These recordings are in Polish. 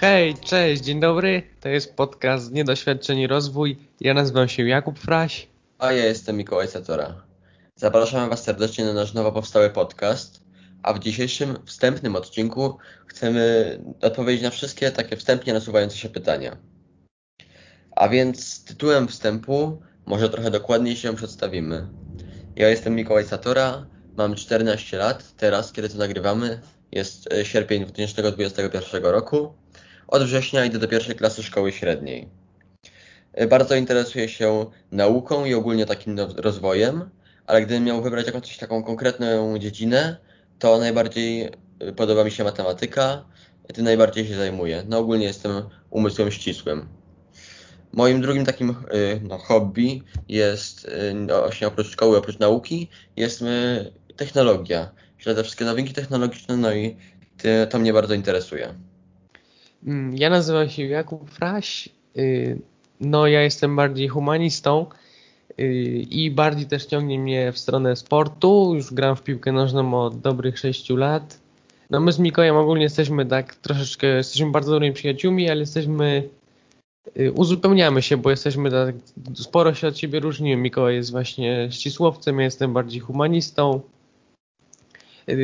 Hej, cześć, dzień dobry. To jest podcast Niedoświadczenie i Rozwój. Ja nazywam się Jakub Fraś. A ja jestem Mikołaj Satora. Zapraszam Was serdecznie na nasz nowo powstały podcast. A w dzisiejszym wstępnym odcinku chcemy odpowiedzieć na wszystkie takie wstępnie nasuwające się pytania. A więc tytułem wstępu może trochę dokładniej się przedstawimy. Ja jestem Mikołaj Satora, mam 14 lat. Teraz, kiedy to nagrywamy, jest sierpień 2021 roku. Od września idę do pierwszej klasy szkoły średniej. Bardzo interesuję się nauką i ogólnie takim rozwojem, ale gdybym miał wybrać jakąś taką konkretną dziedzinę, to najbardziej podoba mi się matematyka, tym najbardziej się zajmuję. No ogólnie jestem umysłem ścisłym. Moim drugim takim hobby jest, właśnie oprócz szkoły, oprócz nauki, jest technologia. Śledzę wszystkie nowinki technologiczne, no i to mnie bardzo interesuje. Ja nazywam się Jakub Fraś. No ja jestem bardziej humanistą i bardziej też ciągnie mnie w stronę sportu. Już gram w piłkę nożną od dobrych 6 lat. No my z Mikołajem ogólnie jesteśmy tak troszeczkę, jesteśmy bardzo dobrymi przyjaciółmi, ale jesteśmy, uzupełniamy się, bo jesteśmy tak, sporo się od siebie różnimy. Mikołaj jest właśnie ścisłowcem, ja jestem bardziej humanistą.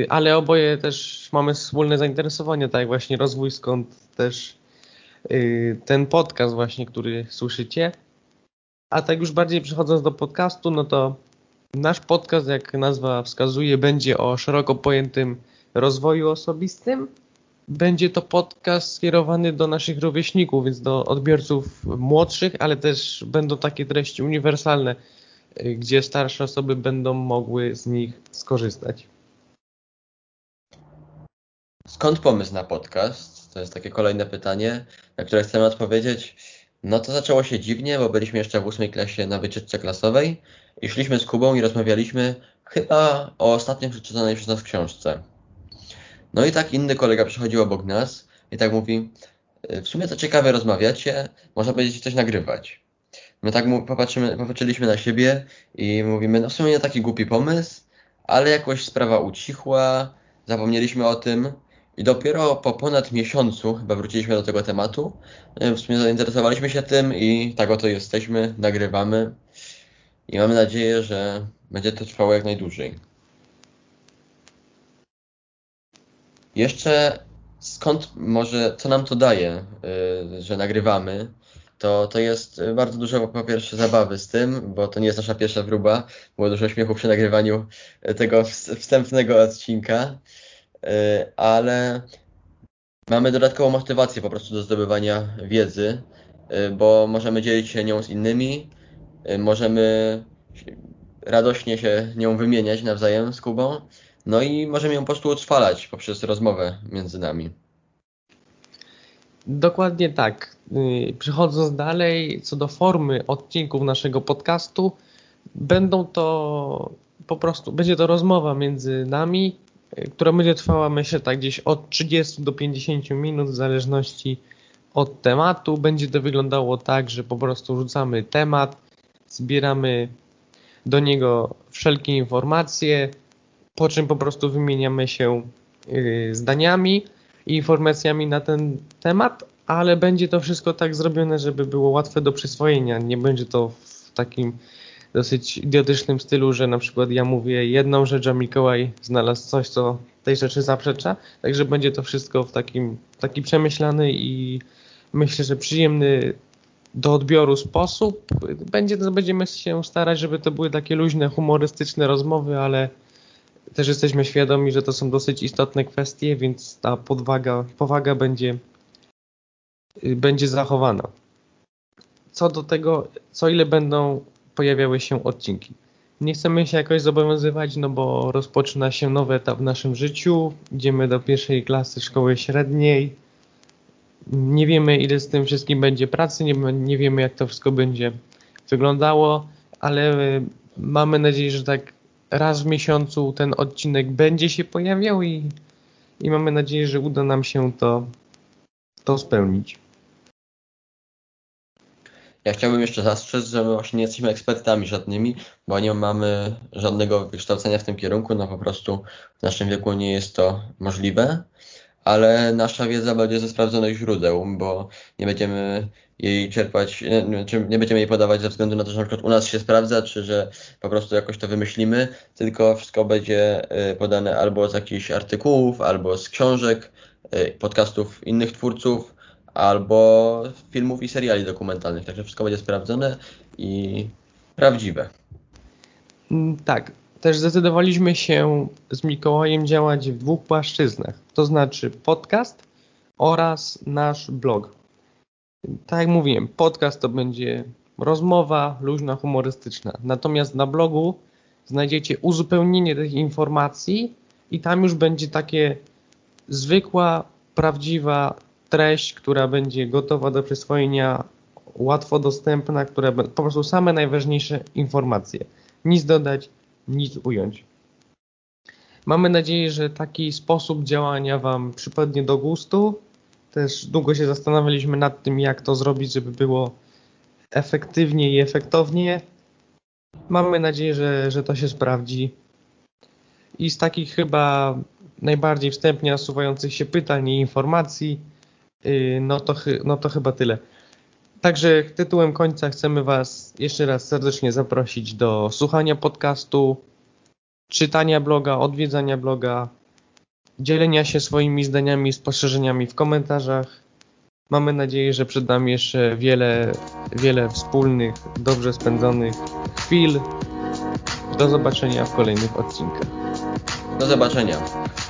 Ale oboje też mamy wspólne zainteresowania, tak właśnie rozwój, skąd też ten podcast właśnie, który słyszycie. A tak już bardziej przechodząc do podcastu, no to nasz podcast, jak nazwa wskazuje, będzie o szeroko pojętym rozwoju osobistym. Będzie to podcast skierowany do naszych rówieśników, więc do odbiorców młodszych, ale też będą takie treści uniwersalne, gdzie starsze osoby będą mogły z nich skorzystać. Skąd pomysł na podcast? To jest takie kolejne pytanie, na które chcemy odpowiedzieć. No to zaczęło się dziwnie, bo byliśmy jeszcze w 8 klasie na wycieczce klasowej i szliśmy z Kubą i rozmawialiśmy chyba o ostatnio przeczytanej przez nas książce. No i tak inny kolega przychodził obok nas i tak mówi, w sumie to ciekawe rozmawiacie, można będzie coś nagrywać. My tak popatrzyliśmy na siebie i mówimy, no w sumie nie taki głupi pomysł, ale jakoś sprawa ucichła, zapomnieliśmy o tym. I dopiero po ponad miesiącu chyba wróciliśmy do tego tematu. W sumie zainteresowaliśmy się tym i tak oto jesteśmy, nagrywamy. I mamy nadzieję, że będzie to trwało jak najdłużej. Jeszcze skąd może, co nam to daje, że nagrywamy, to jest bardzo dużo po pierwsze zabawy z tym, bo to nie jest nasza pierwsza próba. Było dużo śmiechu przy nagrywaniu tego wstępnego odcinka. Ale mamy dodatkową motywację po prostu do zdobywania wiedzy, bo możemy dzielić się nią z innymi, możemy radośnie się nią wymieniać nawzajem z Kubą, no i możemy ją po prostu utrwalać poprzez rozmowę między nami. Dokładnie tak. Przechodząc dalej, co do formy odcinków naszego podcastu, będzie to rozmowa między nami, która będzie trwała, myślę, tak gdzieś od 30 do 50 minut w zależności od tematu. Będzie to wyglądało tak, że po prostu rzucamy temat, zbieramy do niego wszelkie informacje, po czym po prostu wymieniamy się zdaniami i informacjami na ten temat, ale będzie to wszystko tak zrobione, żeby było łatwe do przyswojenia. Nie będzie to w takim dosyć idiotycznym stylu, że na przykład ja mówię jedną rzecz, a Mikołaj znalazł coś, co tej rzeczy zaprzecza. Także będzie to wszystko w taki przemyślany i myślę, że przyjemny do odbioru sposób. Będziemy się starać, żeby to były takie luźne, humorystyczne rozmowy, ale też jesteśmy świadomi, że to są dosyć istotne kwestie, więc ta powaga będzie zachowana. Co do tego, co ile będą pojawiały się odcinki. Nie chcemy się jakoś zobowiązywać, no bo rozpoczyna się nowy etap w naszym życiu. Idziemy do pierwszej klasy szkoły średniej. Nie wiemy, ile z tym wszystkim będzie pracy, nie wiemy, jak to wszystko będzie wyglądało, ale mamy nadzieję, że tak raz w miesiącu ten odcinek będzie się pojawiał i mamy nadzieję, że uda nam się to spełnić. Ja chciałbym jeszcze zastrzec, że my właśnie nie jesteśmy ekspertami żadnymi, bo nie mamy żadnego wykształcenia w tym kierunku, no po prostu w naszym wieku nie jest to możliwe, ale nasza wiedza będzie ze sprawdzonych źródeł, bo nie będziemy jej czerpać, czy nie będziemy jej podawać ze względu na to, że na przykład u nas się sprawdza, czy że po prostu jakoś to wymyślimy, tylko wszystko będzie podane albo z jakichś artykułów, albo z książek, podcastów innych twórców, albo filmów i seriali dokumentalnych. Także wszystko będzie sprawdzone i prawdziwe. Tak. Też zdecydowaliśmy się z Mikołajem działać w dwóch płaszczyznach, to znaczy podcast oraz nasz blog. Tak jak mówiłem, podcast to będzie rozmowa luźna, humorystyczna. Natomiast na blogu znajdziecie uzupełnienie tych informacji i tam już będzie takie zwykła, prawdziwa treść, która będzie gotowa do przyswojenia, łatwo dostępna, która po prostu same najważniejsze informacje. Nic dodać, nic ująć. Mamy nadzieję, że taki sposób działania Wam przypadnie do gustu. Też długo się zastanawialiśmy nad tym, jak to zrobić, żeby było efektywnie i efektownie. Mamy nadzieję, że to się sprawdzi. I z takich chyba najbardziej wstępnie nasuwających się pytań i informacji, no to chyba tyle. Także tytułem końca chcemy Was jeszcze raz serdecznie zaprosić do słuchania podcastu, czytania bloga, odwiedzania bloga, dzielenia się swoimi zdaniami i spostrzeżeniami w komentarzach. Mamy nadzieję, że przed nami jeszcze wiele, wiele wspólnych, dobrze spędzonych chwil. Do zobaczenia w kolejnych odcinkach. Do zobaczenia.